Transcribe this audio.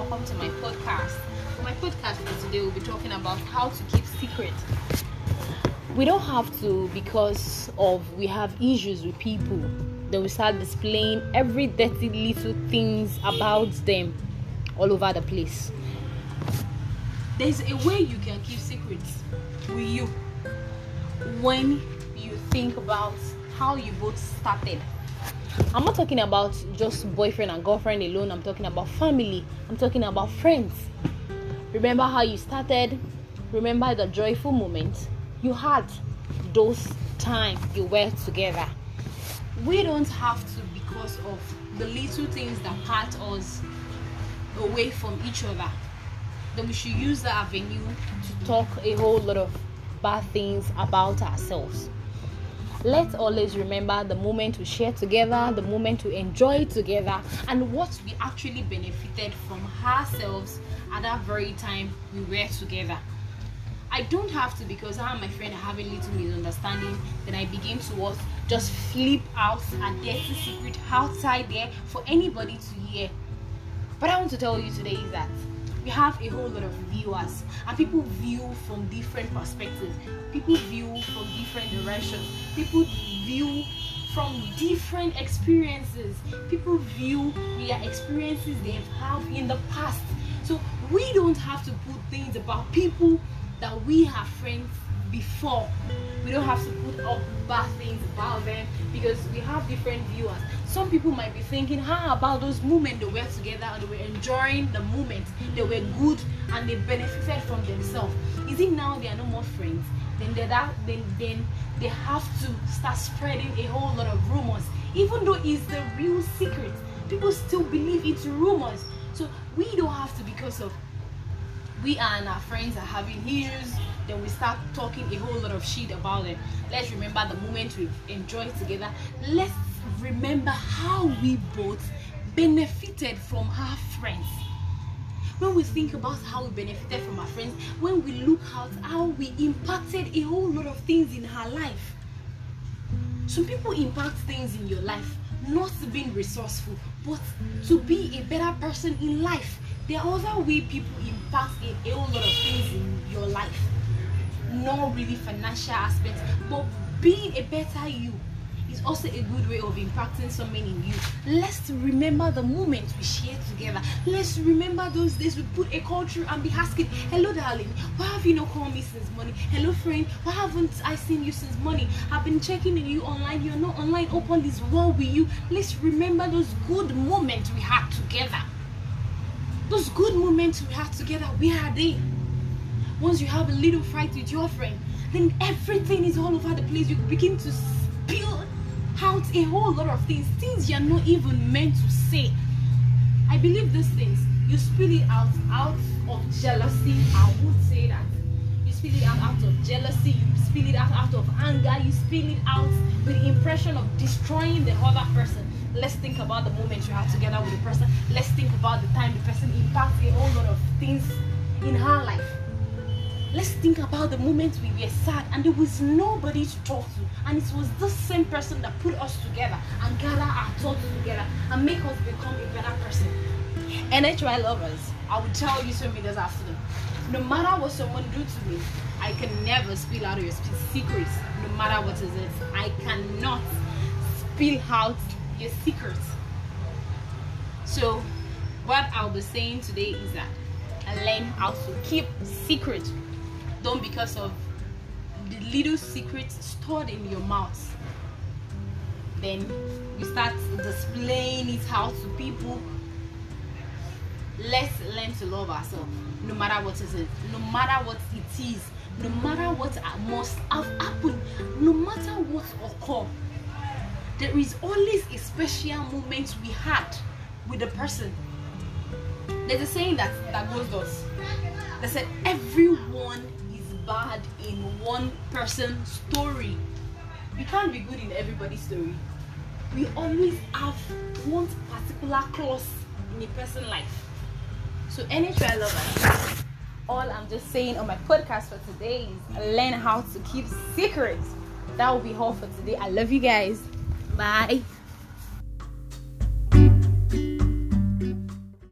welcome to my podcast. For my podcast for today, we'll be talking about how to keep secret. We don't have to, because of we have issues with people. They will start displaying every dirty little things about them all over the place. There's a way you can keep secrets with you. When you think about how you both started, I'm not talking about just boyfriend and girlfriend alone. I'm talking about family. I'm talking about friends. Remember how you started. Remember the joyful moments you had, those times you were together. We don't have to, because of the little things that part us away from each other. Then we should use the avenue to talk a whole lot of bad things about ourselves. Let's always remember the moment we share together, the moment we enjoy together, and what we actually benefited from ourselves at that very time we were together. I don't have to, because I and my friend are having a little misunderstanding, then I begin to just flip out a dirty secret outside there for anybody to hear. But I want to tell you today is that we have a whole lot of viewers, and people view from different perspectives. People view from different directions. People view from different experiences. People view their experiences they have had in the past. So we don't have to put things about people that we have friends before. We don't have to put up bad things about them, because we have different viewers. Some people might be thinking, how about those moments they were together and they were enjoying the moment, they were good and they benefited from themselves. Is it now they are no more friends? Then they have to start spreading a whole lot of rumors, even though it's the real secret. People still believe it's rumors. So we don't have to, because of we and our friends are having issues, then we start talking a whole lot of shit about it. Let's remember the moment we've enjoyed together. Let's remember how we both benefited from our friends. When we think about how we benefited from our friends, when we look at how we impacted a whole lot of things in our life. Some people impact things in your life, not being resourceful, but to be a better person in life. There are other ways people impact a whole lot of things in your life. Not really financial aspects, but being a better you is also a good way of impacting someone in you. Let's remember the moments we shared together. Let's remember those days we put a call through and be asking, hello darling, why have you not called me since morning? Hello friend, why haven't I seen you since morning? I've been checking you online, you're not online, open this wall with you. Let's remember those good moments we had together. Those good moments we had together, where are they? Once you have a little fight with your friend, then everything is all over the place. You begin to spill out a whole lot of things you're not even meant to say. I believe these things, you spill it out of jealousy. I would say that. You spill it out of jealousy, you spill it out of anger, you spill it out with the impression of destroying the other person. Let's think about the moment you have together with the person. Let's think about the time the person impacts a whole lot of things in her life. Let's think about the moments we were sad and there was nobody to talk to, and it was the same person that put us together and gather our thoughts together and make us become a better person. NHY lovers, I will tell you something this afternoon. No matter what someone do to me, I can never spill out your secrets. No matter what is it, I cannot spill out your secrets. So what I'll be saying today is that I learn how to keep secrets. Don't, because of the little secrets stored in your mouth, then you start displaying it out to people. Let's learn to love ourselves, no matter what is it, no matter what it is, no matter what must have happened, no matter what occurred. There is always a special moment we had with the person. There's a saying that goes thus. They said, everyone is bad in one person's story. We can't be good in everybody's story. We always have one particular clause in a person's life. So NHY lovers, all I'm just saying on my podcast for today is learn how to keep secrets. That will be all for today. I love you guys. Bye.